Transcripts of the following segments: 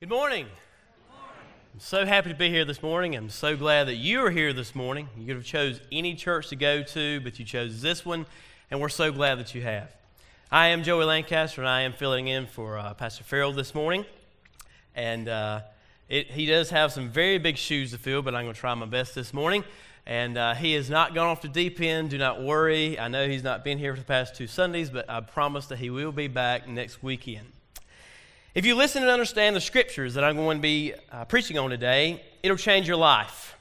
Good morning. Good morning. I'm so happy to be here this morning. I'm so glad that you are here this morning. You could have chose any church to go to, but you chose this one, and we're so glad that you have. I am Joey Lancaster, and I am filling in for Pastor Farrell this morning. And he does have some very big shoes to fill, but I'm going to try my best this morning. And he has not gone off the deep end. Do not worry. I know he's not been here for the past two Sundays, but I promise that he will be back next weekend. If you listen and understand the scriptures that I'm going to be preaching on today, it'll change your life.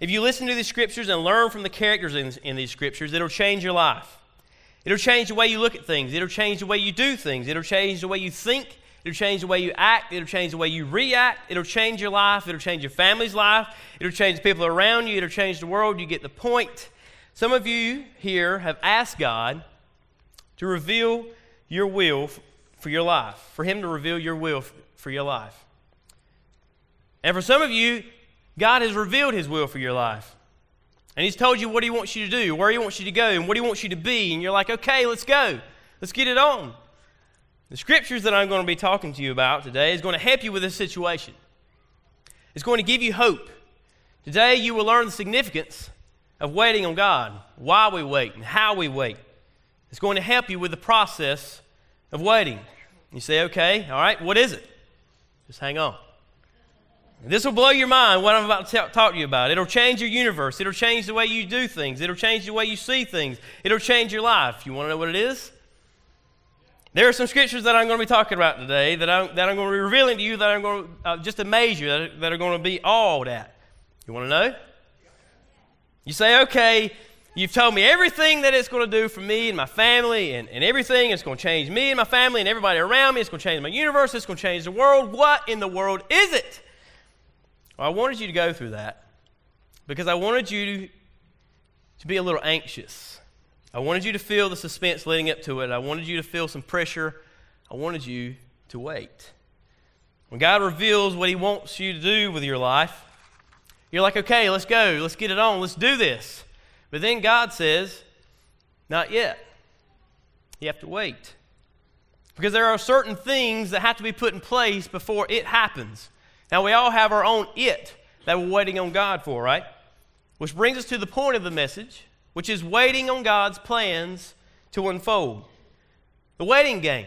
If you listen to these scriptures and learn from the characters in these scriptures, it'll change your life. It'll change the way you look at things. It'll change the way you do things. It'll change the way you think. It'll change the way you act. It'll change the way you react. It'll change your life. It'll change your family's life. It'll change the people around you. It'll change the world. You get the point. Some of you here have asked God to reveal your will for your life, for Him to reveal your will for your life. And for some of you, God has revealed His will for your life. And He's told you what He wants you to do, where He wants you to go, and what He wants you to be. And you're like, okay, let's go. Let's get it on. The scriptures that I'm going to be talking to you about today is going to help you with this situation. It's going to give you hope. Today you will learn the significance of waiting on God, why we wait and how we wait. It's going to help you with the process of waiting. You say, okay, all right, what is it? Just hang on. This will blow your mind what I'm about to talk to you about. It'll change your universe. It'll change the way you do things. It'll change the way you see things. It'll change your life. You want to know what it is? There are some scriptures that I'm going to be talking about today that I'm going to be revealing to you, that I'm going to just amaze you, that are going to be all that. You want to know? You say, okay, you've told me everything that it's going to do for me and my family and everything. It's going to change me and my family and everybody around me. It's going to change my universe. It's going to change the world. What in the world is it? Well, I wanted you to go through that because I wanted you to be a little anxious. I wanted you to feel the suspense leading up to it. I wanted you to feel some pressure. I wanted you to wait. When God reveals what He wants you to do with your life, you're like, okay, let's go. Let's get it on. Let's do this. But then God says, not yet. You have to wait. Because there are certain things that have to be put in place before it happens. Now, we all have our own it that we're waiting on God for, right? Which brings us to the point of the message, which is waiting on God's plans to unfold. The waiting game.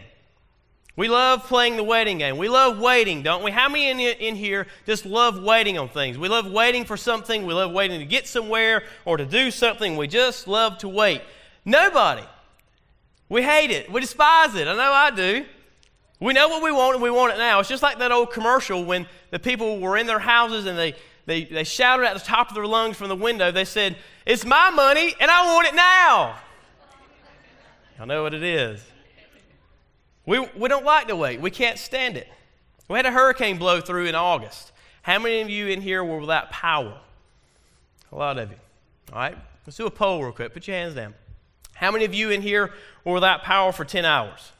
We love playing the waiting game. We love waiting, don't we? How many in here just love waiting on things? We love waiting for something. We love waiting to get somewhere or to do something. We just love to wait. Nobody. We hate it. We despise it. I know I do. We know what we want, and we want it now. It's just like that old commercial when the people were in their houses and they shouted at the top of their lungs from the window. They said, "It's my money, and I want it now." I know what it is. We don't like to wait. We can't stand it. We had a hurricane blow through in August. How many of you in here were without power? A lot of you. All right? Let's do a poll real quick. Put your hands down. How many of you in here were without power for 10 hours?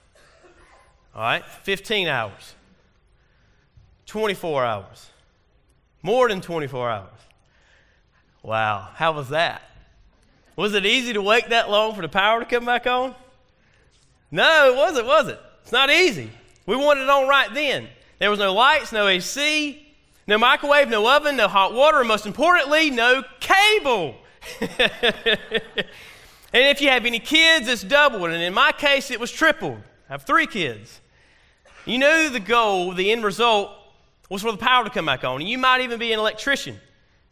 All right? 15 hours. 24 hours. More than 24 hours. Wow. How was that? Was it easy to wait that long for the power to come back on? No, it wasn't, was it? It's not easy. We wanted it on right then. There was no lights, no AC, no microwave, no oven, no hot water, and most importantly, no cable. And if you have any kids, it's doubled. And in my case, it was tripled. I have 3 kids. You know the goal, the end result, was for the power to come back on. And you might even be an electrician.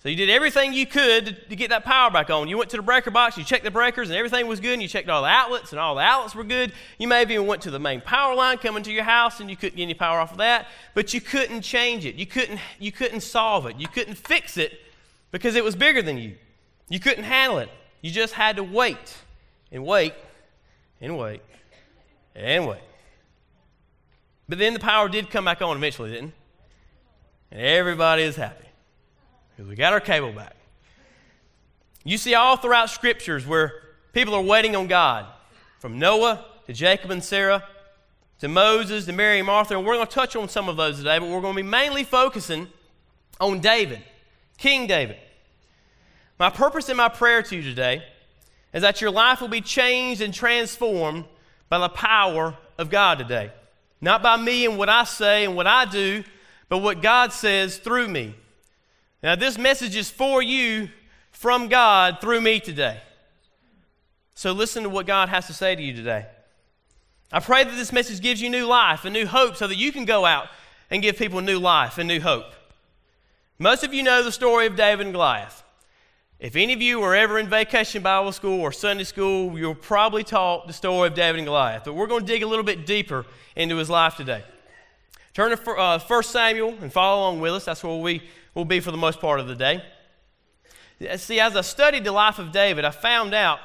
So you did everything you could to get that power back on. You went to the breaker box, you checked the breakers, and everything was good, and you checked all the outlets, and all the outlets were good. You maybe even went to the main power line coming to your house, and you couldn't get any power off of that. But you couldn't change it. You couldn't solve it. You couldn't fix it because it was bigger than you. You couldn't handle it. You just had to wait and wait and wait and wait. But then the power did come back on eventually, didn't it? And everybody is happy. We got our cable back. You see all throughout scriptures where people are waiting on God, from Noah to Jacob and Sarah to Moses to Mary and Martha. And we're going to touch on some of those today, but we're going to be mainly focusing on David, King David. My purpose and my prayer to you today is that your life will be changed and transformed by the power of God today. Not by me and what I say and what I do, but what God says through me. Now, this message is for you from God through me today. So listen to what God has to say to you today. I pray that this message gives you new life and new hope so that you can go out and give people new life and new hope. Most of you know the story of David and Goliath. If any of you were ever in vacation Bible school or Sunday school, you were probably taught the story of David and Goliath. But we're going to dig a little bit deeper into his life today. Turn to 1 Samuel and follow along with us. That's where we will be for the most part of the day. See, as I studied the life of David, I found out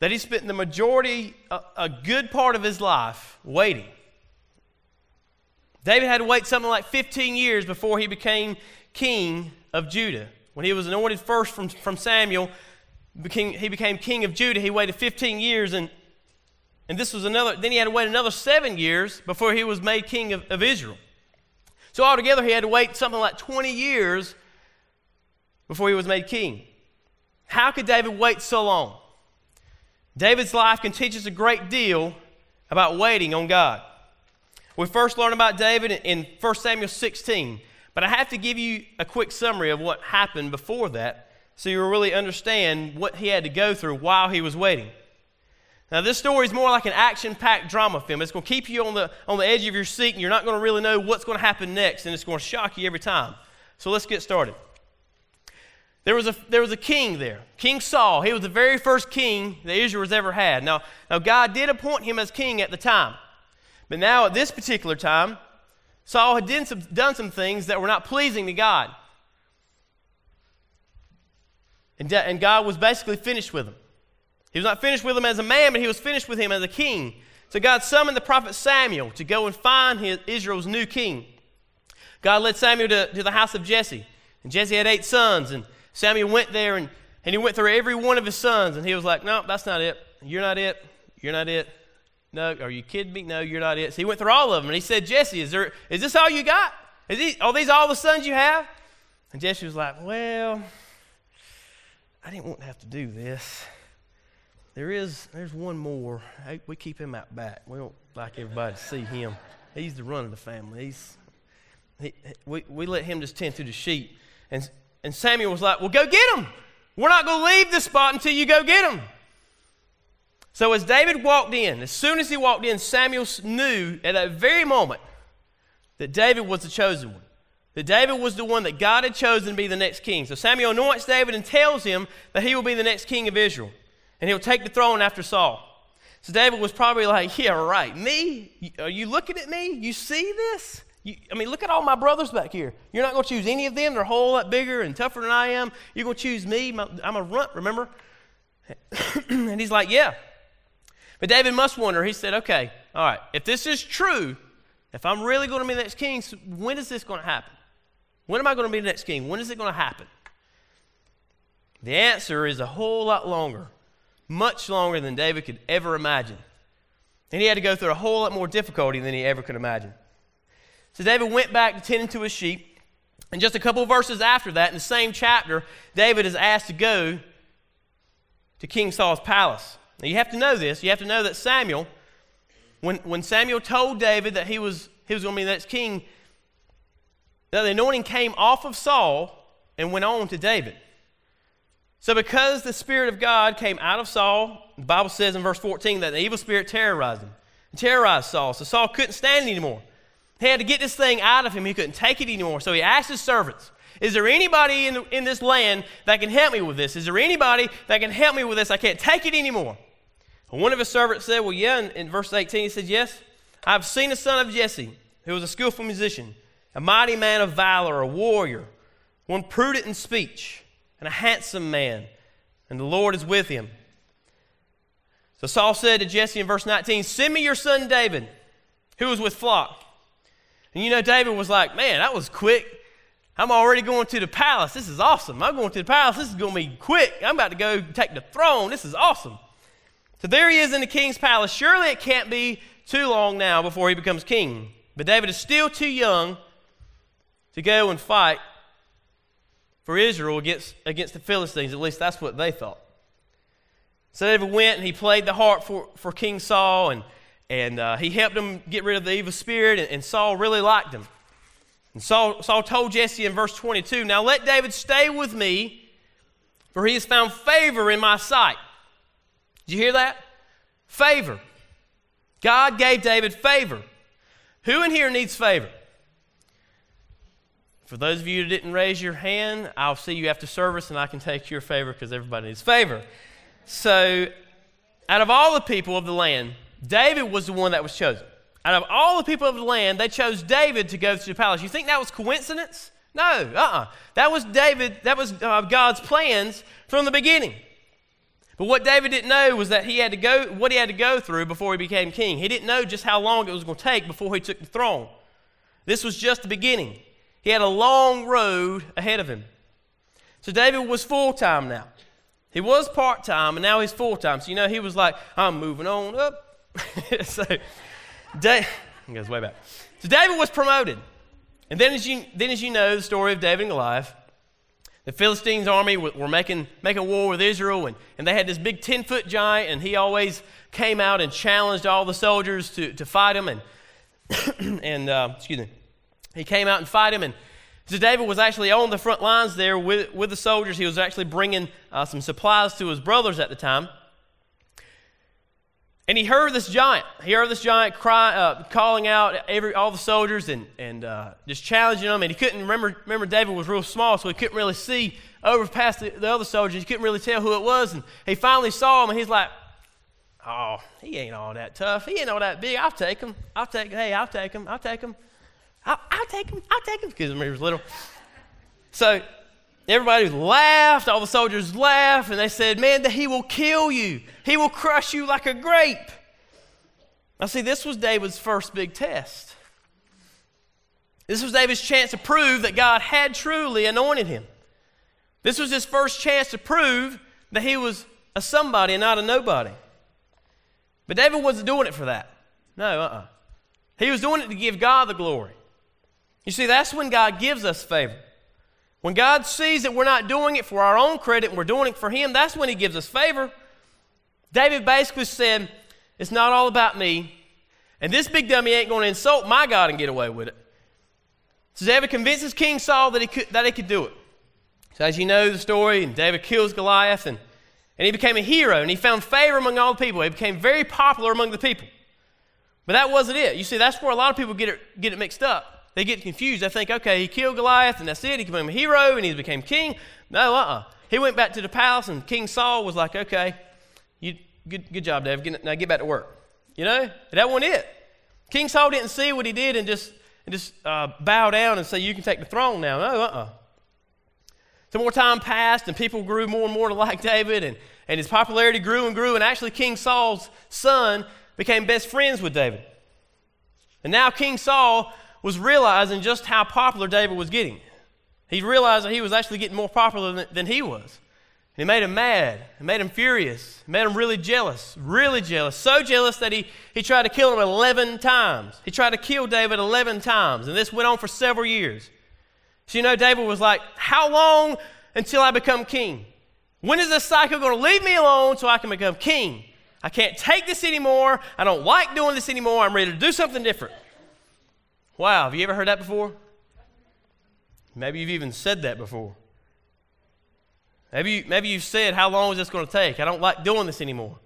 that he spent the majority, a good part of his life, waiting. David had to wait something like 15 years before he became king of Judah. When he was anointed first from Samuel, he became king of Judah. He waited 15 years, and this was another. Then he had to wait another 7 years before he was made king of Israel. So altogether, he had to wait something like 20 years before he was made king. How could David wait so long? David's life can teach us a great deal about waiting on God. We first learn about David in 1 Samuel 16. But I have to give you a quick summary of what happened before that so you really understand what he had to go through while he was waiting. Now, this story is more like an action-packed drama film. It's going to keep you on the edge of your seat, and you're not going to really know what's going to happen next, and it's going to shock you every time. So let's get started. There was a king there, King Saul. He was the very first king that Israel has ever had. Now, God did appoint him as king at the time. But now at this particular time, Saul had done some things that were not pleasing to God. And God was basically finished with him. He was not finished with him as a man, but he was finished with him as a king. So God summoned the prophet Samuel to go and find Israel's new king. God led Samuel to the house of Jesse. And Jesse had 8 sons. And Samuel went there, and he went through every one of his sons. And he was like, no, that's not it. You're not it. You're not it. No, are you kidding me? No, you're not it. So he went through all of them, and he said, Jesse, is this all you got? Are these all the sons you have? And Jesse was like, well, I didn't want to have to do this. There's one more. Hey, we keep him out back. We don't like everybody to see him. He's the run of the family. We let him just tend to the sheep. And Samuel was like, well, go get him. We're not going to leave this spot until you go get him. So as David walked in, as soon as he walked in, Samuel knew at that very moment that David was the chosen one, that David was the one that God had chosen to be the next king. So Samuel anoints David and tells him that he will be the next king of Israel, and he'll take the throne after Saul. So David was probably like, yeah, right, me? Are you looking at me? You see this? Look at all my brothers back here. You're not going to choose any of them. They're a whole lot bigger and tougher than I am. You're going to choose me? I'm a runt, remember? And he's like, yeah. But David must wonder. He said, okay, all right, if this is true, if I'm really going to be the next king, when is this going to happen? When am I going to be the next king? When is it going to happen? The answer is a whole lot longer, much longer than David could ever imagine. And he had to go through a whole lot more difficulty than he ever could imagine. So David went back to tending to his sheep. And just a couple of verses after that, in the same chapter, David is asked to go to King Saul's palace. Now, you have to know this. You have to know that Samuel, when Samuel told David that he was going to be the next king, that the anointing came off of Saul and went on to David. So because the Spirit of God came out of Saul, the Bible says in verse 14 that the evil spirit terrorized him, terrorized Saul. So Saul couldn't stand it anymore. He had to get this thing out of him. He couldn't take it anymore. So he asked his servants, is there anybody in this land that can help me with this? Is there anybody that can help me with this? I can't take it anymore. One of his servants said, well, yeah, in verse 18 he said, yes, I've seen the son of Jesse, who was a skillful musician, a mighty man of valor, a warrior, one prudent in speech, and a handsome man, and the Lord is with him. So Saul said to Jesse in verse 19, send me your son David, who was with flock. And you know, David was like, man, that was quick. I'm already going to the palace. This is awesome. I'm going to the palace. This is going to be quick. I'm about to go take the throne. This is awesome. So there he is in the king's palace. Surely it can't be too long now before he becomes king. But David is still too young to go and fight for Israel against the Philistines. At least that's what they thought. So David went and he played the harp for King Saul, and he helped him get rid of the evil spirit, and Saul really liked him. And Saul told Jesse in verse 22, "Now let David stay with me, for he has found favor in my sight." Did you hear that? Favor. God gave David favor. Who in here needs favor? For those of you who didn't raise your hand, I'll see you after service and I can take your favor because everybody needs favor. So, out of all the people of the land, David was the one that was chosen. Out of all the people of the land, they chose David to go to the palace. You think that was coincidence? No, That was David. That was God's plans from the beginning. But what David didn't know was that what he had to go through before he became king. He didn't know just how long it was going to take before he took the throne. This was just the beginning. He had a long road ahead of him. So David was full-time now. He was part-time, and now he's full-time. So, he was like, I'm moving on up. So he goes way back. So David was promoted. And then as you know, the story of David and Goliath, the Philistines' army were making war with Israel, and they had this big 10-foot giant, and he always came out and challenged all the soldiers to fight him. He came out and fight him, and so David was actually on the front lines there with the soldiers. He was actually bringing some supplies to his brothers at the time. And he heard this giant. He heard this giant calling out all the soldiers and just challenging them. And he couldn't remember David was real small, so he couldn't really see over past the other soldiers. He couldn't really tell who it was. And he finally saw him, and he's like, oh, he ain't all that tough. He ain't all that big. I'll take him. I'll take him, because he was little. So everybody laughed, all the soldiers laughed, and they said, man, that he will kill you. He will crush you like a grape. Now see, this was David's first big test. This was David's chance to prove that God had truly anointed him. This was his first chance to prove that he was a somebody and not a nobody. But David wasn't doing it for that. No, He was doing it to give God the glory. You see, that's when God gives us favor. When God sees that we're not doing it for our own credit and we're doing it for him, that's when he gives us favor. David basically said, it's not all about me, and this big dummy ain't going to insult my God and get away with it. So David convinces King Saul that he could do it. So as you know the story, and David kills Goliath, and he became a hero, and he found favor among all the people. He became very popular among the people. But that wasn't it. You see, that's where a lot of people get it mixed up. They get confused. They think, okay, he killed Goliath, and that's it. He became a hero, and he became king. No, He went back to the palace, and King Saul was like, okay, good job, David. Now get back to work. That wasn't it. King Saul didn't see what he did and just bow down and say, you can take the throne now. No, So more time passed, and people grew more and more to like David, and his popularity grew and grew, and actually King Saul's son became best friends with David. And now King Saul was realizing just how popular David was getting. He realized that he was actually getting more popular than he was. And it made him mad. It made him furious. It made him really jealous. So jealous that he tried to kill him 11 times. He tried to kill David 11 times. And this went on for several years. So David was like, how long until I become king? When is this cycle going to leave me alone so I can become king? I can't take this anymore. I don't like doing this anymore. I'm ready to do something different. Wow, have you ever heard that before? Maybe you've even said that before. Maybe you've said, how long is this going to take? I don't like doing this anymore.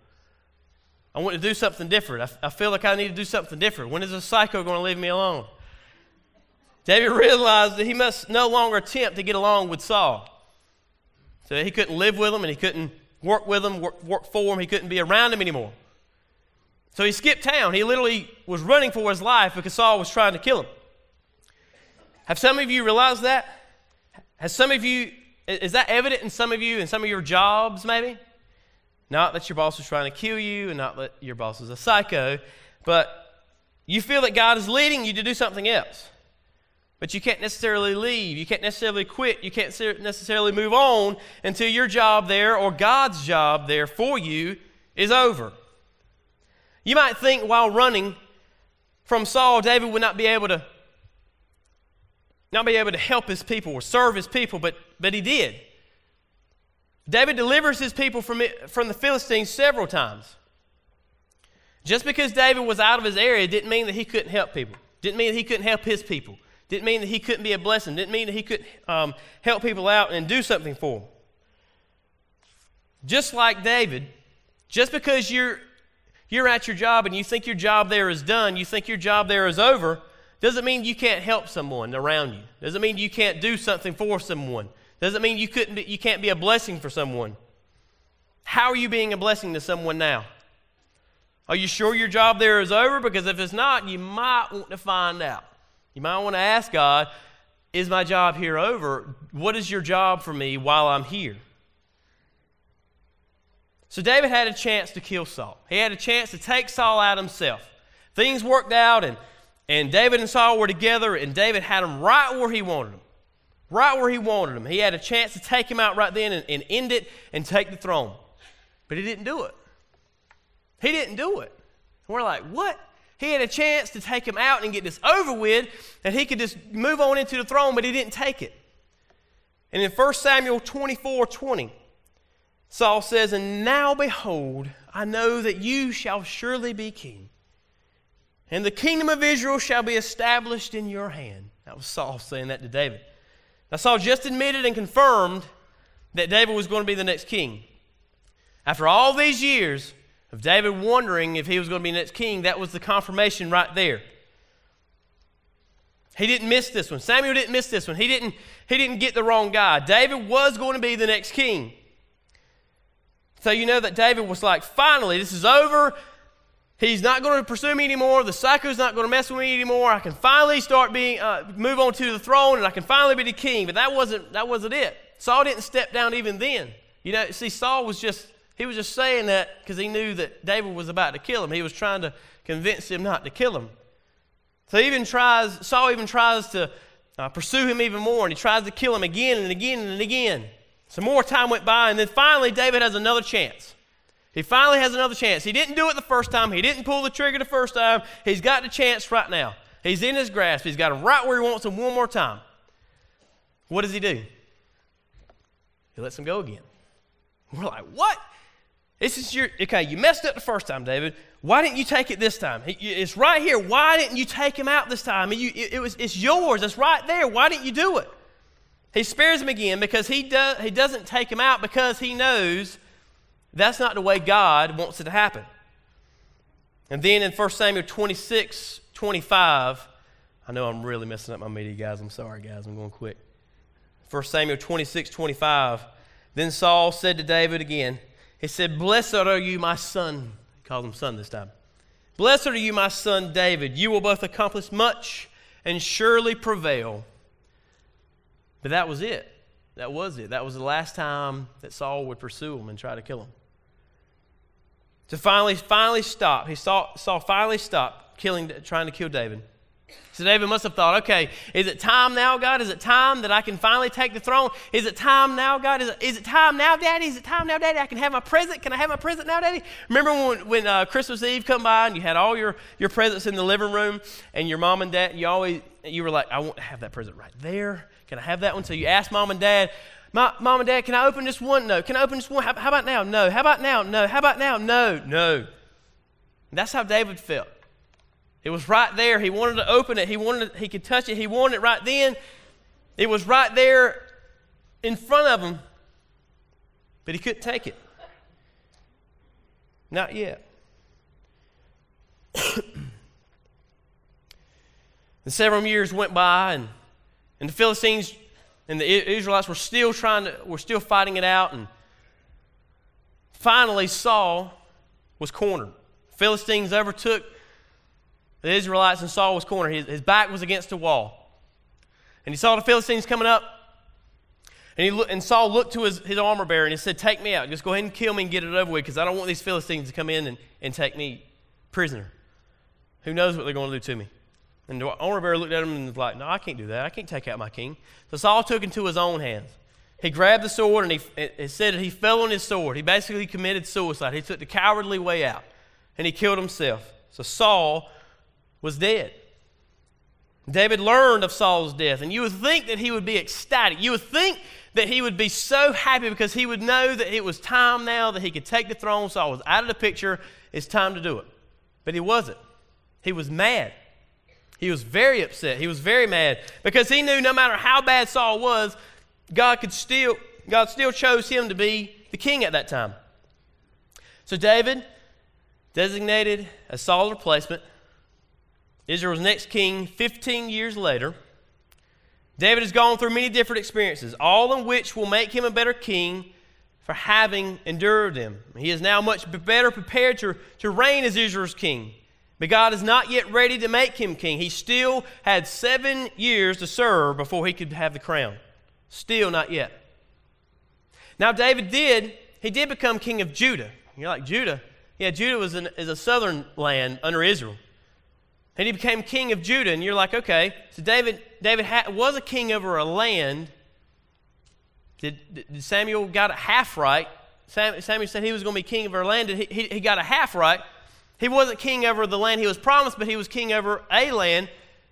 I want to do something different. I feel like I need to do something different. When is this psycho going to leave me alone? David realized that he must no longer attempt to get along with Saul. So he couldn't live with him, and he couldn't work with him, work for him. He couldn't be around him anymore. So he skipped town. He literally was running for his life because Saul was trying to kill him. Have some of you realized that? Is that evident in some of you, in some of your jobs maybe? Not that your boss is trying to kill you, and not that your boss is a psycho, but you feel that God is leading you to do something else. But you can't necessarily leave. You can't necessarily quit. You can't necessarily move on until your job there, or God's job there for you, is over. You might think while running from Saul, David would not be able to help his people or serve his people, but he did. David delivers his people from the Philistines several times. Just because David was out of his area didn't mean that he couldn't help people. Didn't mean that he couldn't help his people. Didn't mean that he couldn't be a blessing. Didn't mean that he could help people out and do something for them. Just like David, just because you're at your job and you think your job there is done, you think your job there is over, doesn't mean you can't help someone around you. Doesn't mean you can't do something for someone. Doesn't mean you can't be a blessing for someone. How are you being a blessing to someone now? Are you sure your job there is over? Because if it's not, you might want to find out. You might want to ask God, is my job here over? What is your job for me while I'm here? So David had a chance to kill Saul. He had a chance to take Saul out himself. Things worked out, and David and Saul were together, and David had him right where he wanted him. Right where he wanted him. He had a chance to take him out right then and end it and take the throne. But he didn't do it. He didn't do it. And we're like, what? He had a chance to take him out and get this over with, and he could just move on into the throne, but he didn't take it. And in 1 Samuel 24:20, Saul says, "And now behold, I know that you shall surely be king, and the kingdom of Israel shall be established in your hand." That was Saul saying that to David. Now Saul just admitted and confirmed that David was going to be the next king. After all these years of David wondering if he was going to be the next king, that was the confirmation right there. He didn't miss this one. Samuel didn't miss this one. He didn't get the wrong guy. David was going to be the next king. So you know that David was like, finally, this is over. He's not going to pursue me anymore. The psycho's not going to mess with me anymore. I can finally start being move on to the throne, and I can finally be the king. But that wasn't it. Saul didn't step down even then. You know, see, Saul was just saying that because he knew that David was about to kill him. He was trying to convince him not to kill him. So Saul even tries to pursue him even more, and he tries to kill him again and again and again. Some more time went by, and then finally David has another chance. He finally has another chance. He didn't do it the first time. He didn't pull the trigger the first time. He's got the chance right now. He's in his grasp. He's got him right where he wants him one more time. What does he do? He lets him go again. We're like, what? This is okay, you messed up the first time, David. Why didn't you take it this time? It's right here. Why didn't you take him out this time? It's yours. It's right there. Why didn't you do it? He spares him again because he doesn't take him out because he knows that's not the way God wants it to happen. And then in 1 Samuel 26:25, I know I'm really messing up my media, guys. I'm sorry, guys. I'm going quick. 1 Samuel 26:25, then Saul said to David again, he said, "Blessed are you, my son." He called him son this time. "Blessed are you, my son David. You will both accomplish much and surely prevail." But that was it. That was it. That was the last time that Saul would pursue him and try to kill him. To finally stop. Saul finally stopped trying to kill David. So David must have thought, okay, is it time now, God? Is it time that I can finally take the throne? Is it time now, God? Is it time now, Daddy? Is it time now, Daddy? I can have my present? Can I have my present now, Daddy? Remember when Christmas Eve come by and you had all your presents in the living room, and your mom and dad, you were like, I want to have that present right there. Can I have that one? So you ask mom and dad, Mom and dad, can I open this one? No. Can I open this one? How about now? No. How about now? No. How about now? No. No. And that's how David felt. It was right there. He wanted to open it. He could touch it. He wanted it right then. It was right there in front of him, but he couldn't take it. Not yet. And several years went by, and the Philistines and the Israelites were still fighting it out, and finally Saul was cornered. Philistines overtook the Israelites, and Saul was cornered. His back was against a wall, and he saw the Philistines coming up, and Saul looked to his armor bearer, and he said, "Take me out. Just go ahead and kill me and get it over with, because I don't want these Philistines to come in and take me prisoner. Who knows what they're going to do to me?" And the armor bearer looked at him and was like, "No, I can't do that. I can't take out my king." So Saul took into his own hands. He grabbed the sword, and it said that he fell on his sword. He basically committed suicide. He took the cowardly way out, and he killed himself. So Saul was dead. David learned of Saul's death, and you would think that he would be ecstatic. You would think that he would be so happy because he would know that it was time now that he could take the throne. Saul was out of the picture. It's time to do it. But he wasn't. He was mad. He was very upset. He was very mad because he knew no matter how bad Saul was, God still chose him to be the king at that time. So David designated a Saul replacement. Israel's next king 15 years later. David has gone through many different experiences, all of which will make him a better king for having endured them. He is now much better prepared to reign as Israel's king. But God is not yet ready to make him king. He still had 7 years to serve before he could have the crown. Still not yet. Now David did become king of Judah. You're like, Judah? Yeah, Judah is a southern land under Israel. And he became king of Judah. And you're like, okay, so David was a king over a land. Did Samuel got it half right? Samuel said he was going to be king over a land, and he got it half right. He wasn't king over the land he was promised, but he was king over a land.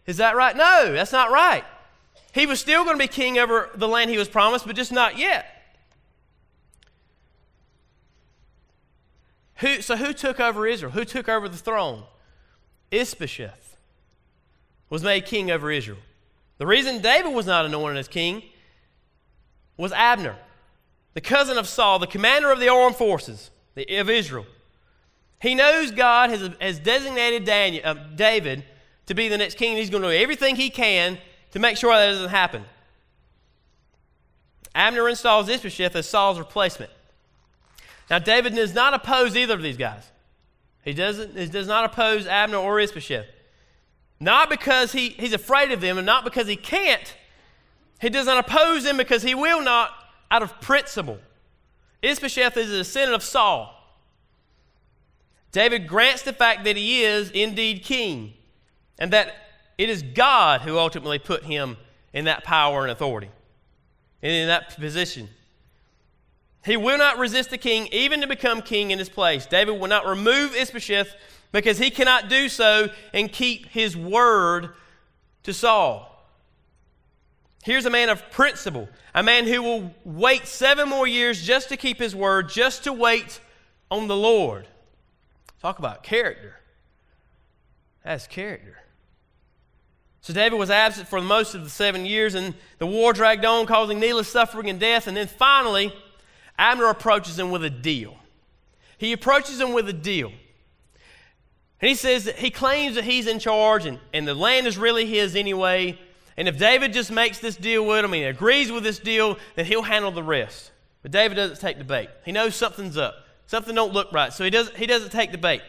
Is that right? No, that's not right. He was still going to be king over the land he was promised, but just not yet. So who took over Israel? Who took over the throne? Ish-bosheth was made king over Israel. The reason David was not anointed as king was Abner, the cousin of Saul, the commander of the armed forces of Israel. He knows God has designated David to be the next king. He's going to do everything he can to make sure that doesn't happen. Abner installs Ish-bosheth as Saul's replacement. Now, David does not oppose either of these guys. He does not oppose Abner or Ish-bosheth. Not because he's afraid of them and not because he can't. He does not oppose them because he will not out of principle. Ish-bosheth is a descendant of Saul. David grants the fact that he is indeed king and that it is God who ultimately put him in that power and authority and in that position. He will not resist the king even to become king in his place. David will not remove Ish-bosheth because he cannot do so and keep his word to Saul. Here's a man of principle, a man who will wait 7 more years just to keep his word, just to wait on the Lord. Talk about character. That's character. So David was absent for most of the 7 years, and the war dragged on, causing needless suffering and death. And then finally, Abner approaches him with a deal. And he says that he claims that he's in charge, and the land is really his anyway. And if David just makes this deal with him and agrees with this deal, then he'll handle the rest. But David doesn't take the bait. He knows something's up. Something don't look right, so he doesn't take the bait.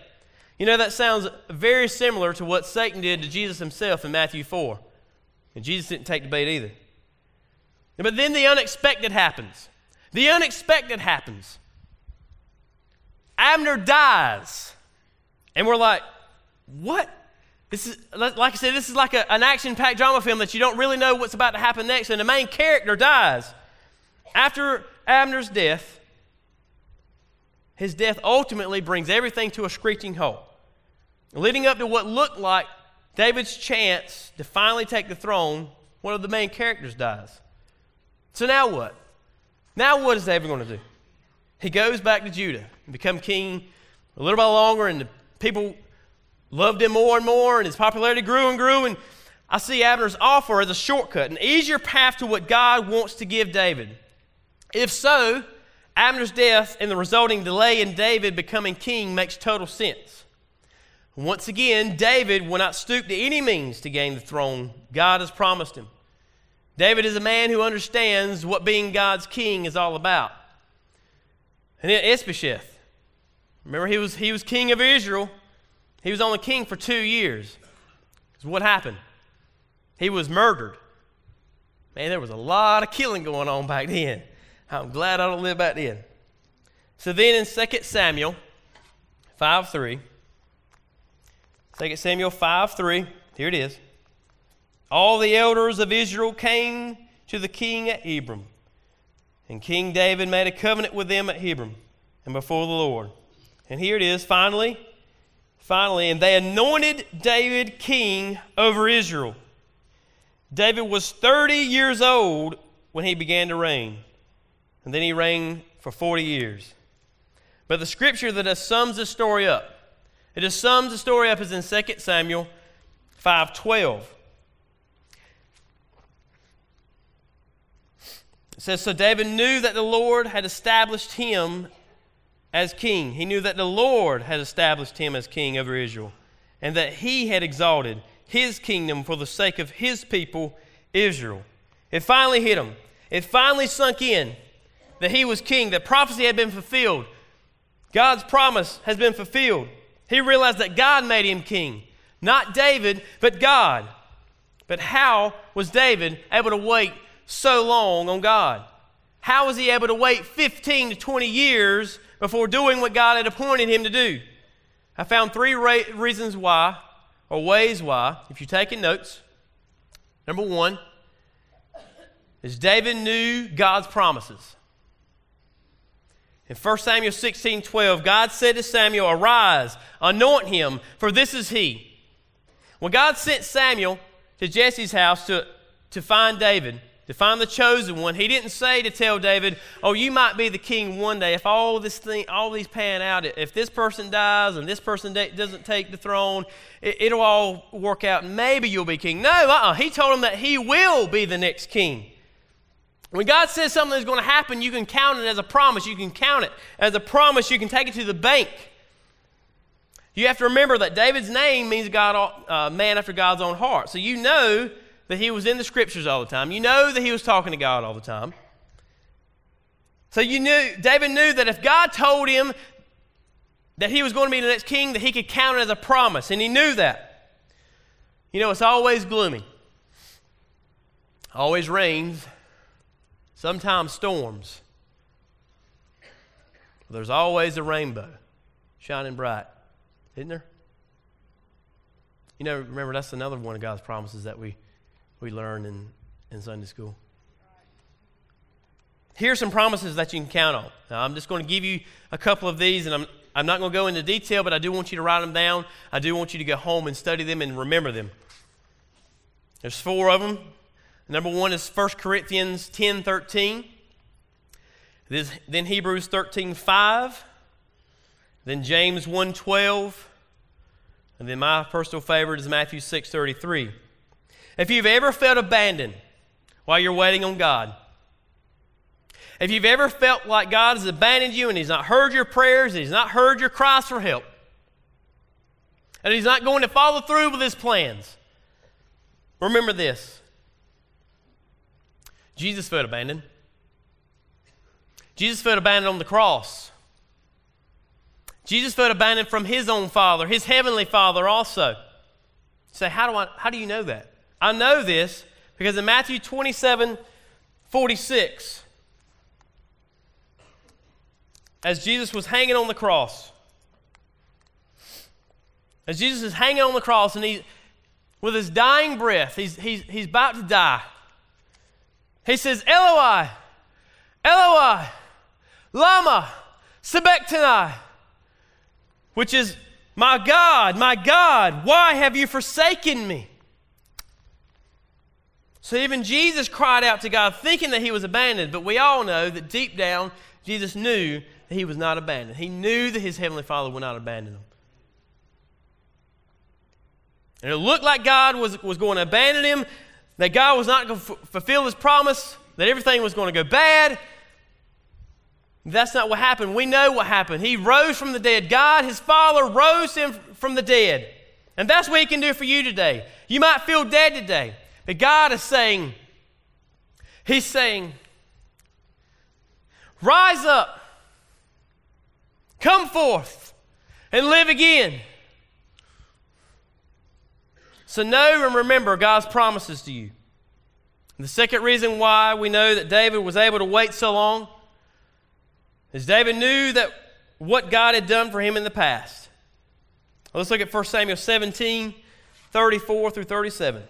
You know, that sounds very similar to what Satan did to Jesus himself in Matthew 4. And Jesus didn't take the bait either. But then the unexpected happens. Abner dies. And we're like, what? This is, like I said, this is like an action-packed drama film that you don't really know what's about to happen next, and the main character dies. After Abner's death, his death ultimately brings everything to a screeching halt, leading up to what looked like David's chance to finally take the throne. One of the main characters dies. So now what? Now what is David going to do? He goes back to Judah and become king a little while longer, and the people loved him more and more, and his popularity grew and grew. And I see Abner's offer as a shortcut, an easier path to what God wants to give David. If so, Abner's death and the resulting delay in David becoming king makes total sense. Once again, David will not stoop to any means to gain the throne God has promised him. David is a man who understands what being God's king is all about. And then Ish-bosheth. Remember, he was king of Israel. He was only king for 2 years. So what happened? He was murdered. Man, there was a lot of killing going on back then. I'm glad I don't live back then. So then in 2 Samuel 5:3, here it is. All the elders of Israel came to the king at Hebron, and King David made a covenant with them at Hebron and before the Lord. And here it is, finally, and they anointed David king over Israel. David was 30 years old when he began to reign. And then he reigned for 40 years. But the scripture that sums the story up is in 2 Samuel 5:12. It says, so David knew that the Lord had established him as king. He knew that the Lord had established him as king over Israel, and that he had exalted his kingdom for the sake of his people, Israel. It finally hit him. It finally sunk in that he was king, that prophecy had been fulfilled. God's promise has been fulfilled. He realized that God made him king. Not David, but God. But how was David able to wait so long on God? How was he able to wait 15 to 20 years before doing what God had appointed him to do? I found three reasons why, or ways why, if you're taking notes. Number one is David knew God's promises. In 1 Samuel 16:12, God said to Samuel, arise, anoint him, for this is he. When God sent Samuel to Jesse's house to find David, to find the chosen one, he didn't say to tell David, oh, you might be the king one day. If all these pan out, if this person dies and this person doesn't take the throne, it'll all work out and maybe you'll be king. No, he told him that he will be the next king. When God says something is going to happen, you can count it as a promise. You can count it as a promise. You can take it to the bank. You have to remember that David's name means God, man after God's own heart. So you know that he was in the scriptures all the time. You know that he was talking to God all the time. So David knew that if God told him that he was going to be the next king, that he could count it as a promise, and he knew that. You know, it's always gloomy. Always rains. Sometimes storms. There's always a rainbow shining bright, isn't there? You know, remember, that's another one of God's promises that we learn in Sunday school. Here's some promises that you can count on. Now, I'm just going to give you a couple of these, and I'm not going to go into detail, but I do want you to write them down. I do want you to go home and study them and remember them. There's four of them. Number one is 1 Corinthians 10:13. Then Hebrews 13:5. Then James 1:12. And then my personal favorite is Matthew 6:33. If you've ever felt abandoned while you're waiting on God, if you've ever felt like God has abandoned you and He's not heard your prayers, He's not heard your cries for help, and He's not going to follow through with His plans, remember this. Jesus felt abandoned. Jesus felt abandoned on the cross. Jesus felt abandoned from His own Father, His heavenly Father also. Say, how do you know that? I know this because in Matthew 27:46, as Jesus was hanging on the cross, as Jesus is hanging on the cross and He, with His dying breath, He's about to die. He says, Eloi, Eloi, lama sabachthani, which is, my God, why have you forsaken me? So even Jesus cried out to God thinking that He was abandoned, but we all know that deep down, Jesus knew that He was not abandoned. He knew that His heavenly Father would not abandon Him. And it looked like God was going to abandon Him, that God was not going to fulfill His promise, that everything was going to go bad. That's not what happened. We know what happened. He rose from the dead. God, His Father, rose Him from the dead. And that's what He can do for you today. You might feel dead today, but God is saying, He's saying, rise up, come forth, and live again. So know and remember God's promises to you. And the second reason why we know that David was able to wait so long is David knew that what God had done for him in the past. Let's look at 1 Samuel 17:34 through 37. It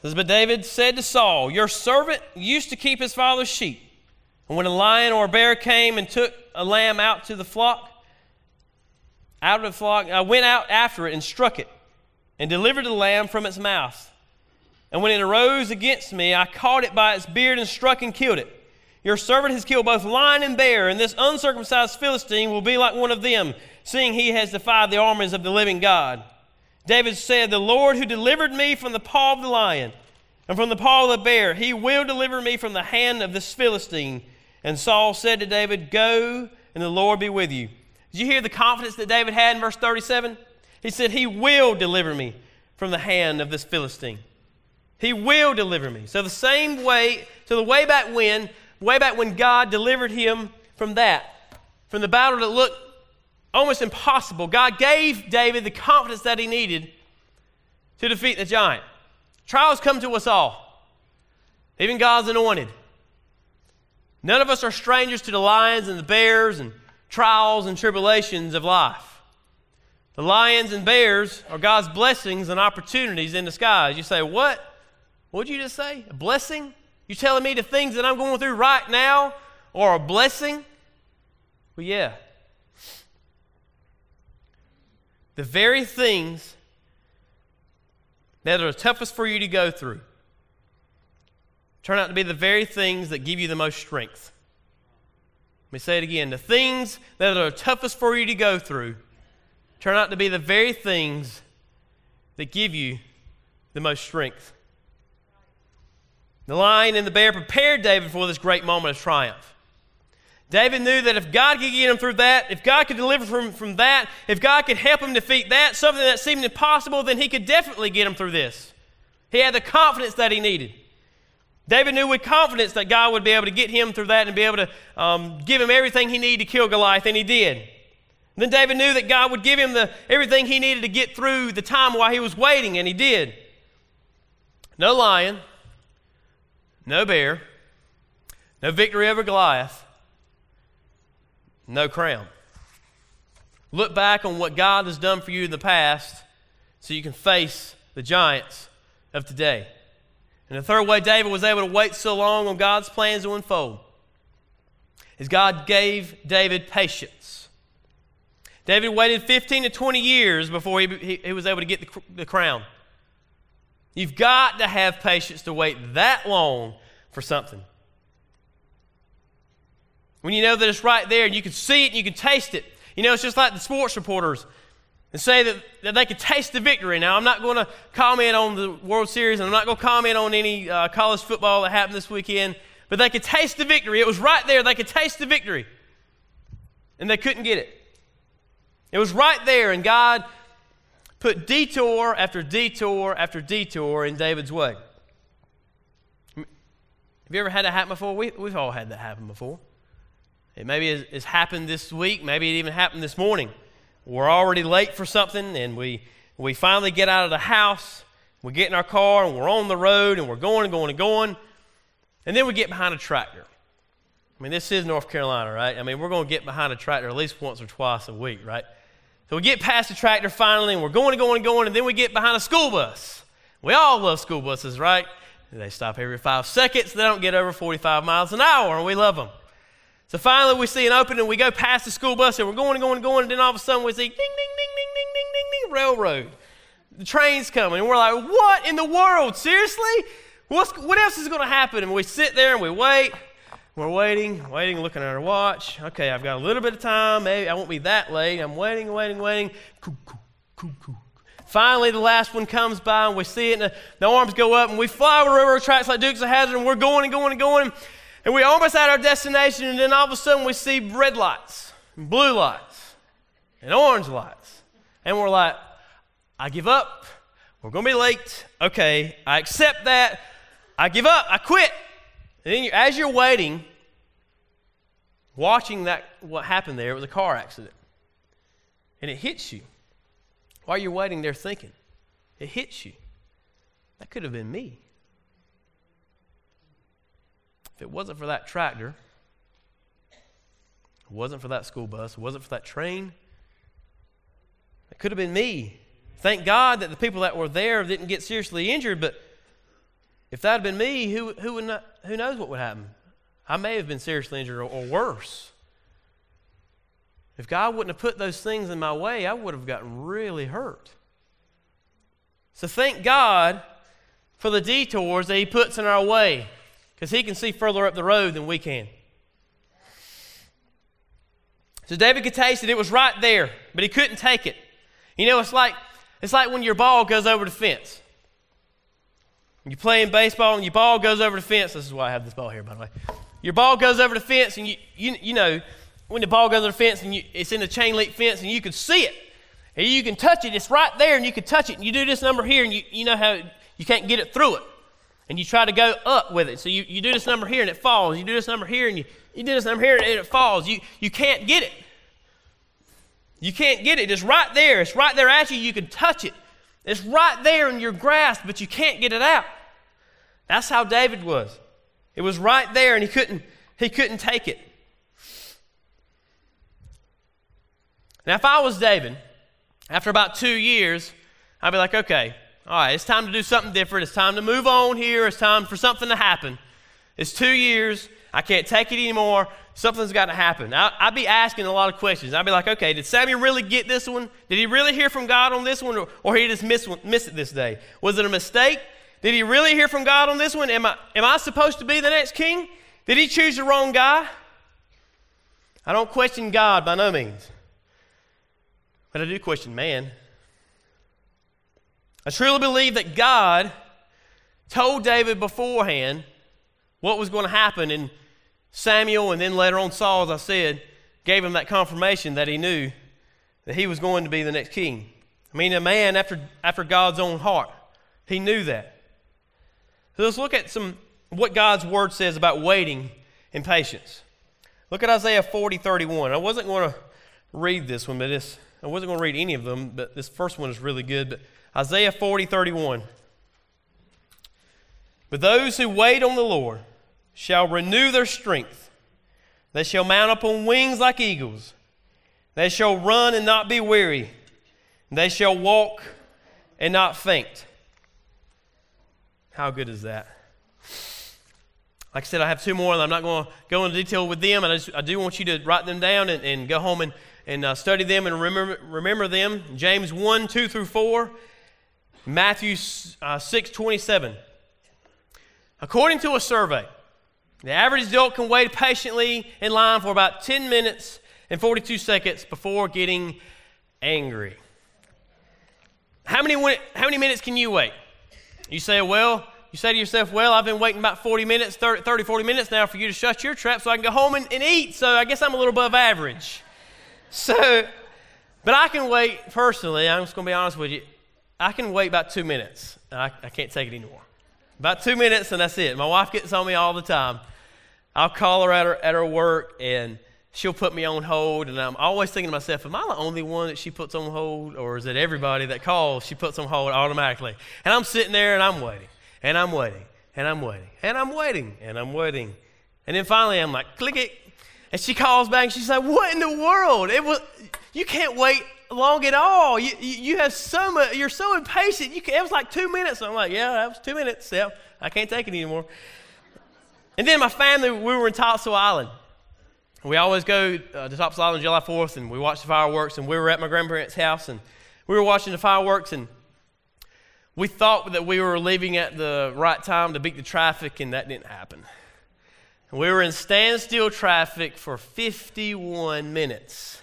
says, but David said to Saul, your servant used to keep his father's sheep. And when a lion or a bear came and took a lamb out of the flock, I went out after it and struck it and delivered the lamb from its mouth. And when it arose against me, I caught it by its beard and struck and killed it. Your servant has killed both lion and bear, and this uncircumcised Philistine will be like one of them, seeing he has defied the armies of the living God. David said, the Lord who delivered me from the paw of the lion and from the paw of the bear, he will deliver me from the hand of this Philistine. And Saul said to David, go and the Lord be with you. Did you hear the confidence that David had in verse 37? He said, he will deliver me from the hand of this Philistine. He will deliver me. So the same way, so the way back when God delivered him from that, from the battle that looked almost impossible, God gave David the confidence that he needed to defeat the giant. Trials come to us all, even God's anointed. None of us are strangers to the lions and the bears and trials and tribulations of life. The lions and bears are God's blessings and opportunities in disguise. You say, what? What did you just say? A blessing? You're telling me the things that I'm going through right now are a blessing? Well, yeah. The very things that are the toughest for you to go through turn out to be the very things that give you the most strength. Let me say it again. The things that are the toughest for you to go through turn out to be the very things that give you the most strength. The lion and the bear prepared David for this great moment of triumph. David knew that if God could get him through that, if God could deliver him from that, if God could help him defeat that, something that seemed impossible, then he could definitely get him through this. He had the confidence that he needed. David knew with confidence that God would be able to get him through that and be able to give him everything he needed to kill Goliath, and he did. And then David knew that God would give him everything he needed to get through the time while he was waiting, and he did. No lion, no bear, no victory over Goliath, no crown. Look back on what God has done for you in the past so you can face the giants of today. And the third way David was able to wait so long on God's plans to unfold is God gave David patience. David waited 15 to 20 years before he was able to get the crown. You've got to have patience to wait that long for something. When you know that it's right there and you can see it and you can taste it. You know, it's just like the sports reporters and say that they can taste the victory. Now, I'm not going to comment on the World Series, and I'm not going to comment on any college football that happened this weekend, but they could taste the victory. It was right there. They could taste the victory, and they couldn't get it. It was right there, and God put detour after detour after detour in David's way. Have you ever had that happen before? We've all had that happen before. It maybe it's happened this week. Maybe it even happened this morning. We're already late for something, and we finally get out of the house. We get in our car, and we're on the road, and we're going and going and going. And then we get behind a tractor. I mean, this is North Carolina, right? I mean, we're going to get behind a tractor at least once or twice a week, right? So we get past the tractor finally, and we're going and going and going, and then we get behind a school bus. We all love school buses, right? They stop every 5 seconds. They don't get over 45 miles an hour, and we love them. So finally we see an opening, and we go past the school bus, and we're going and going and going, and then all of a sudden we see ding, ding, ding, ding, ding, ding, ding, ding, railroad. The train's coming, and we're like, what in the world? Seriously? What else is going to happen? And we sit there, and we wait. We're waiting, looking at our watch. Okay, I've got a little bit of time. Maybe I won't be that late. I'm waiting. Finally, the last one comes by, and we see it, and the arms go up, and we fly over railroad tracks like Dukes of Hazzard, and we're going and going and going, and we're almost at our destination, and then all of a sudden we see red lights, and blue lights, and orange lights, and we're like, I give up. We're going to be late. Okay, I accept that. I give up. I quit. And then as you're waiting, watching that what happened there, it was a car accident. And it hits you. While you're waiting there thinking, it hits you. That could have been me. If it wasn't for that tractor, it wasn't for that school bus, it wasn't for that train, it could have been me. Thank God that the people that were there didn't get seriously injured, but if that had been me, who knows what would happen? I may have been seriously injured or worse. If God wouldn't have put those things in my way, I would have gotten really hurt. So thank God for the detours that he puts in our way, because he can see further up the road than we can. So David could taste it. It was right there, but he couldn't take it. You know, it's like when your ball goes over the fence. You're playing baseball and your ball goes over the fence. This is why I have this ball here, by the way. Your ball goes over the fence, and you know, when the ball goes over the fence and it's in the chain link fence, and you can see it, and you can touch it. It's right there, and you can touch it. And you do this number here, and you know how you can't get it through it. And you try to go up with it. So you do this number here, and it falls. You do this number here, and you do this number here, and it falls. You can't get it. You can't get it. It's right there. It's right there at you. You can touch it. It's right there in your grasp, but you can't get it out. That's how David was. It was right there, and he couldn't take it. Now, if I was David, after about 2 years, I'd be like, okay, all right, it's time to do something different. It's time to move on here. It's time for something to happen. It's 2 years. I can't take it anymore. Something's got to happen. I'd be asking a lot of questions. I'd be like, okay, did Samuel really get this one? Did he really hear from God on this one? Or he just missed it this day? Was it a mistake? Did he really hear from God on this one? Am I supposed to be the next king? Did he choose the wrong guy? I don't question God by no means. But I do question man. I truly believe that God told David beforehand what was going to happen, and Samuel, and then later on Saul, as I said, gave him that confirmation that he knew that he was going to be the next king. I mean, a man after God's own heart. He knew that. So let's look at what God's Word says about waiting and patience. Look at Isaiah 40:31. I wasn't going to read this one, but I wasn't going to read any of them, but this first one is really good. But Isaiah 40:31. But those who wait on the Lord shall renew their strength. They shall mount up on wings like eagles. They shall run and not be weary. They shall walk and not faint. How good is that? Like I said, I have two more, and I'm not going to go into detail with them. And I do want you to write them down and go home and study them and remember them. James 1, 2 through 4. Matthew 6, 27. According to a survey, the average adult can wait patiently in line for about 10 minutes and 42 seconds before getting angry. How many minutes can you wait? You say to yourself, well, I've been waiting about 40 minutes now for you to shut your trap so I can go home and eat, so I guess I'm a little above average. But I can wait, personally, I'm just going to be honest with you, I can wait about 2 minutes. I can't take it anymore. About 2 minutes, and that's it. My wife gets on me all the time. I'll call her at her work, and she'll put me on hold, and I'm always thinking to myself, am I the only one that she puts on hold, or is it everybody that calls she puts on hold automatically? And I'm sitting there, and I'm waiting, and I'm waiting, and I'm waiting, and I'm waiting, and I'm waiting. And then finally, I'm like, click it, and she calls back, and she's like, what in the world? You can't wait long at all. You have so much, you're so impatient. It was like 2 minutes. I'm like, yeah, that was 2 minutes. Yeah, I can't take it anymore. And then my family, we were in Topsail Island. We always go to Topsail Island July 4th, and we watch the fireworks, and we were at my grandparents' house, and we were watching the fireworks, and we thought that we were leaving at the right time to beat the traffic, and that didn't happen. And we were in standstill traffic for 51 minutes.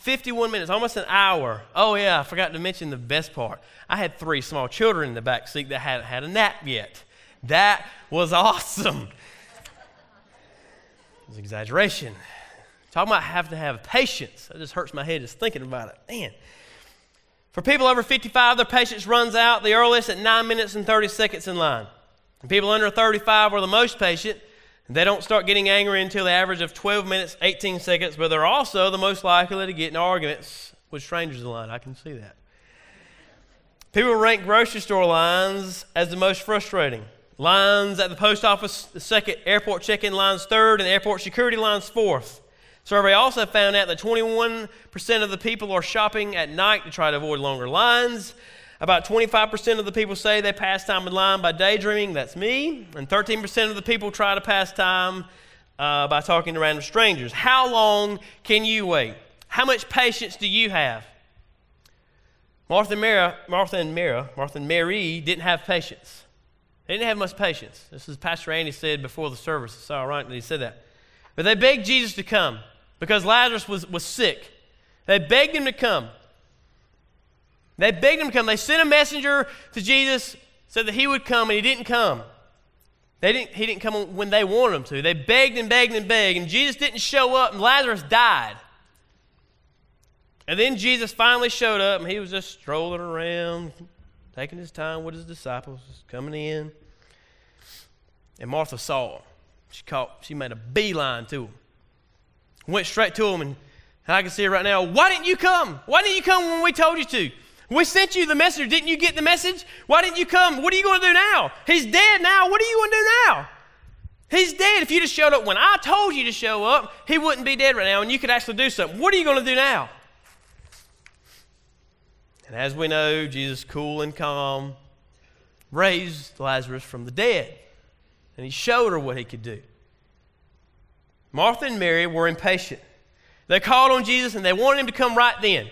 51 minutes, almost an hour. Oh, yeah, I forgot to mention the best part. I had 3 small children in the back seat that hadn't had a nap yet. That was awesome. It was exaggeration. Talking about having to have patience. It just hurts my head just thinking about it. Man. For people over 55, their patience runs out the earliest at 9 minutes and 30 seconds in line. And people under 35 are the most patient. They don't start getting angry until the average of 12 minutes, 18 seconds, but they're also the most likely to get in arguments with strangers in line. I can see that. People rank grocery store lines as the most frustrating. Lines at the post office, the second, airport check-in lines, third, and airport security lines, fourth. Survey also found out that 21% of the people are shopping at night to try to avoid longer lines. About 25% of the people say they pass time in line by daydreaming. That's me. And 13% of the people try to pass time by talking to random strangers. How long can you wait? How much patience do you have? Martha and Mary didn't have patience. They didn't have much patience. This is Pastor Andy said before the service. It's ironic that he said that. But they begged Jesus to come. because Lazarus was sick. They begged him to come. They begged him to come. They sent a messenger to Jesus, said that he would come, and he didn't come. He didn't come when they wanted him to. They begged and begged and begged, and Jesus didn't show up, and Lazarus died. And then Jesus finally showed up, and he was just strolling around, taking his time with his disciples, coming in. And Martha saw him. She made a beeline to him. Went straight to him, and I can see it right now. Why didn't you come? Why didn't you come when we told you to? We sent you the messenger. Didn't you get the message? Why didn't you come? What are you going to do now? He's dead now. What are you going to do now? He's dead. If you just showed up when I told you to show up, he wouldn't be dead right now, and you could actually do something. What are you going to do now? And as we know, Jesus, cool and calm, raised Lazarus from the dead. And he showed her what he could do. Martha and Mary were impatient. They called on Jesus, and they wanted him to come right then.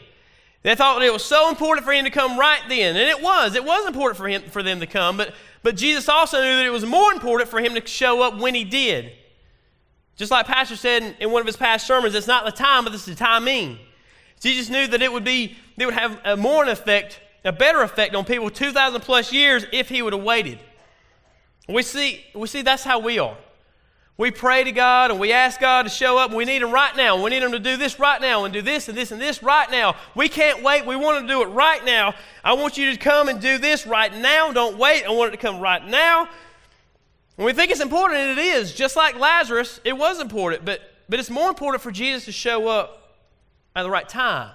They thought it was so important for him to come right then. And it was. It was important for them to come. But Jesus also knew that it was more important for him to show up when he did. Just like Pastor said in one of his past sermons, it's not the time, but it's the timing. Jesus knew that it would have a better effect on people 2,000 plus years if he would have waited. We see that's how we are. We pray to God, and we ask God to show up. We need him right now. We need him to do this right now, and do this and this and this right now. We can't wait. We want to do it right now. I want you to come and do this right now. Don't wait. I want it to come right now. And we think it's important, and it is. Just like Lazarus, it was important, but it's more important for Jesus to show up at the right time.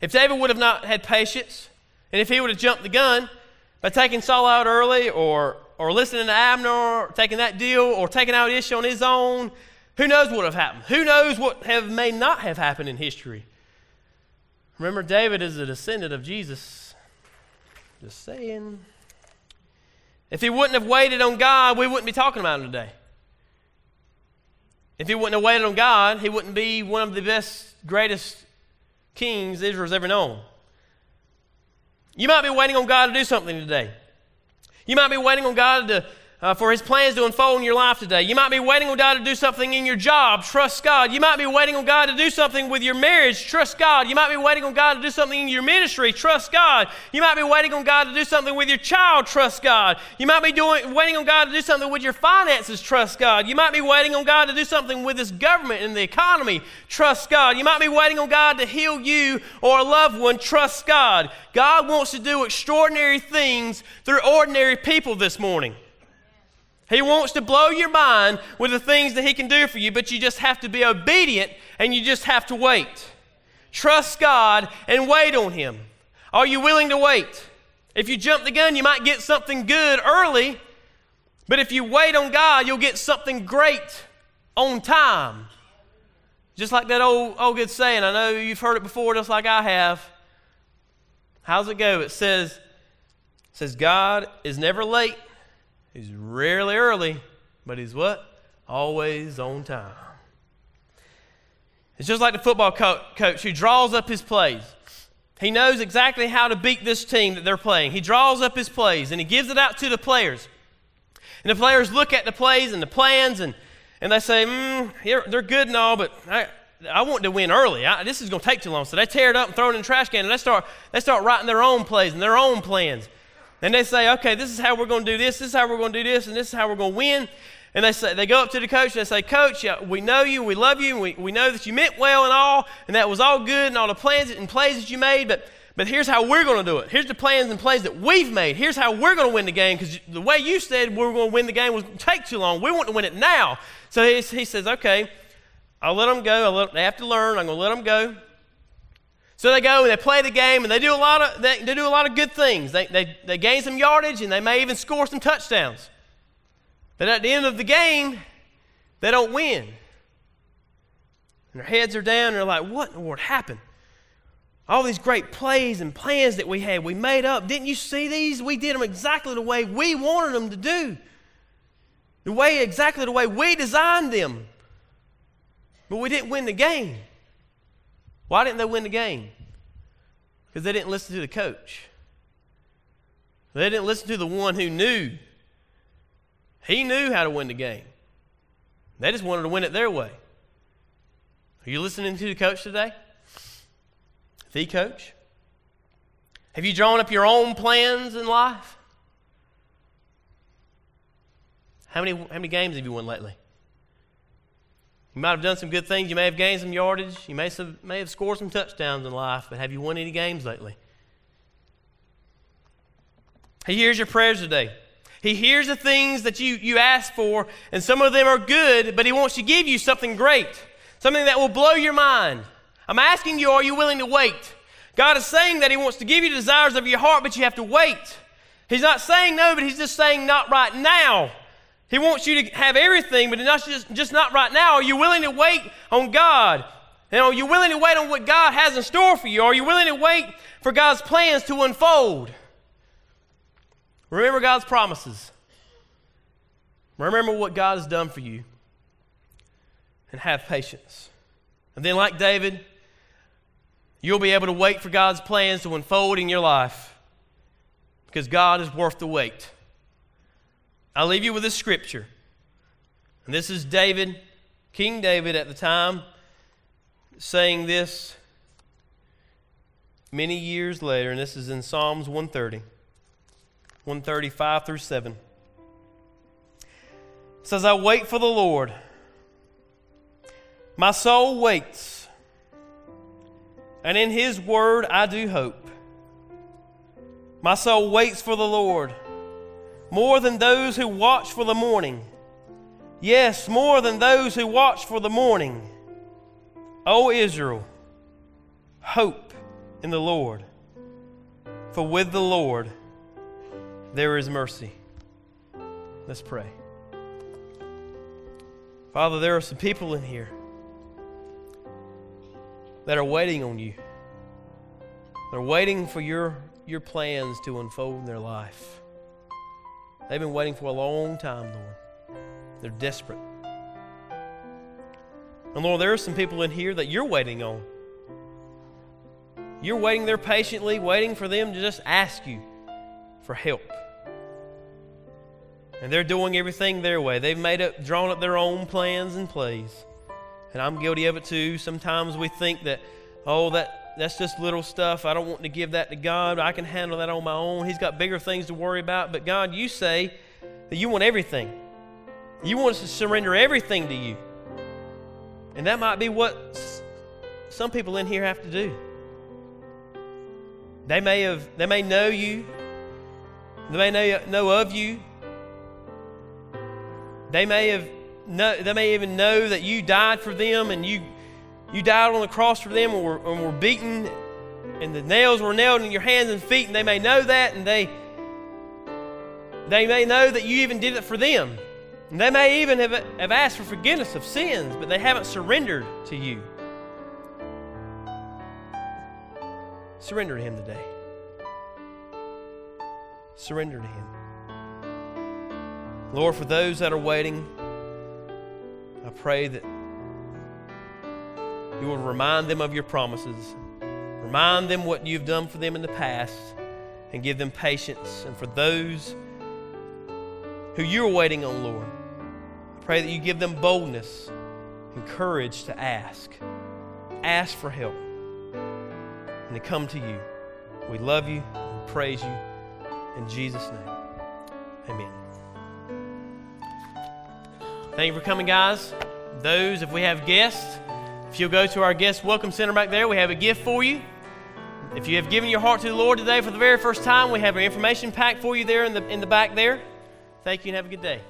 If David would have not had patience, and if he would have jumped the gun by taking Saul out early, or listening to Abner, or taking that deal, or taking out Ish on his own, who knows what would have happened? Who knows what may not have happened in history? Remember, David is a descendant of Jesus. Just saying. If he wouldn't have waited on God, we wouldn't be talking about him today. If he wouldn't have waited on God, he wouldn't be one of the best, greatest kings Israel's ever known. You might be waiting on God to do something today. You might be waiting on God for his plans to unfold in your life today. You might be waiting on God to do something in your job. Trust God. You might be waiting on God to do something with your marriage. Trust God. You might be waiting on God to do something in your ministry. Trust God. You might be waiting on God to do something with your child. Trust God. You might be waiting on God to do something with your finances. Trust God. You might be waiting on God to do something with this government and the economy. Trust God. You might be waiting on God to heal you or a loved one. Trust God. God wants to do extraordinary things through ordinary people this morning. He wants to blow your mind with the things that he can do for you, but you just have to be obedient, and you just have to wait. Trust God and wait on him. Are you willing to wait? If you jump the gun, you might get something good early, but if you wait on God, you'll get something great on time. Just like that old good saying. I know you've heard it before just like I have. How's it go? It says God is never late. He's rarely early, but he's what? Always on time. It's just like the football coach who draws up his plays. He knows exactly how to beat this team that they're playing. He draws up his plays, and he gives it out to the players. And the players look at the plays and the plans, and they say, they're good and all, but I want to win early. This is going to take too long. So they tear it up and throw it in the trash can, and they start writing their own plays and their own plans. And they say, okay, this is how we're going to do this, and this is how we're going to win. And they go up to the coach and they say, Coach, we know you, we love you, and we know that you meant well and all, and that was all good and all the plans and plays that you made, but here's how we're going to do it. Here's the plans and plays that we've made. Here's how we're going to win the game, because the way you said we were going to win the game was going to take too long. We want to win it now. So he says, okay, I'll let them go. They have to learn. I'm going to let them go. So they go and they play the game, and they do a lot of good things. They gain some yardage, and they may even score some touchdowns. But at the end of the game, they don't win. And their heads are down, and they're like, what in the world happened? All these great plays and plans that we had, we made up. Didn't you see these? We did them exactly the way we wanted them to do. Exactly the way we designed them. But we didn't win the game. Why didn't they win the game? Because they didn't listen to the coach. They didn't listen to the one who knew. He knew how to win the game. They just wanted to win it their way. Are you listening to the coach today? The coach? Have you drawn up your own plans in life? How many games have you won lately? You might have done some good things. You may have gained some yardage. You may have scored some touchdowns in life, but have you won any games lately? He hears your prayers today. He hears the things that you ask for, and some of them are good, but he wants to give you something great, something that will blow your mind. I'm asking you, are you willing to wait? God is saying that he wants to give you the desires of your heart, but you have to wait. He's not saying no, but he's just saying not right now. He wants you to have everything, but not just not right now. Are you willing to wait on God? And are you willing to wait on what God has in store for you? Are you willing to wait for God's plans to unfold? Remember God's promises. Remember what God has done for you. And have patience. And then like David, you'll be able to wait for God's plans to unfold in your life. Because God is worth the wait. I'll leave you with a scripture. And this is David, King David at the time, saying this many years later. And this is in Psalms 130. 135 through 7. It says, I wait for the Lord. My soul waits, and in his word I do hope. My soul waits for the Lord, more than those who watch for the morning. Yes, more than those who watch for the morning. O Israel, hope in the Lord, for with the Lord there is mercy. Let's pray. Father, there are some people in here that are waiting on you. They're waiting for your plans to unfold in their life. They've been waiting for a long time, Lord. They're desperate. And Lord, there are some people in here that you're waiting on. You're waiting there patiently, waiting for them to just ask you for help. And they're doing everything their way. They've drawn up their own plans and plays. And I'm guilty of it too. Sometimes we think that, oh, that's just little stuff. I don't want to give that to God. I can handle that on my own. He's got bigger things to worry about. But God, you say that you want everything. You want us to surrender everything to you. And that might be what some people in here have to do. They may know you. They may know of you. They may even know that you died for them, and you died on the cross for them, and were beaten, and the nails were nailed in your hands and feet, and they may know that, and they may know that you even did it for them. And they may even have asked for forgiveness of sins, but they haven't surrendered to you. Surrender to him today. Surrender to him. Lord, for those that are waiting, I pray that you will remind them of your promises. Remind them what you've done for them in the past, and give them patience. And for those who you're waiting on, Lord, I pray that you give them boldness and courage to ask. Ask for help and to come to you. We love you and praise you. In Jesus' name, amen. Thank you for coming, guys. Those, if we have guests, if you'll go to our guest welcome center back there, we have a gift for you. If you have given your heart to the Lord today for the very first time, we have an information pack for you there in the back there. Thank you and have a good day.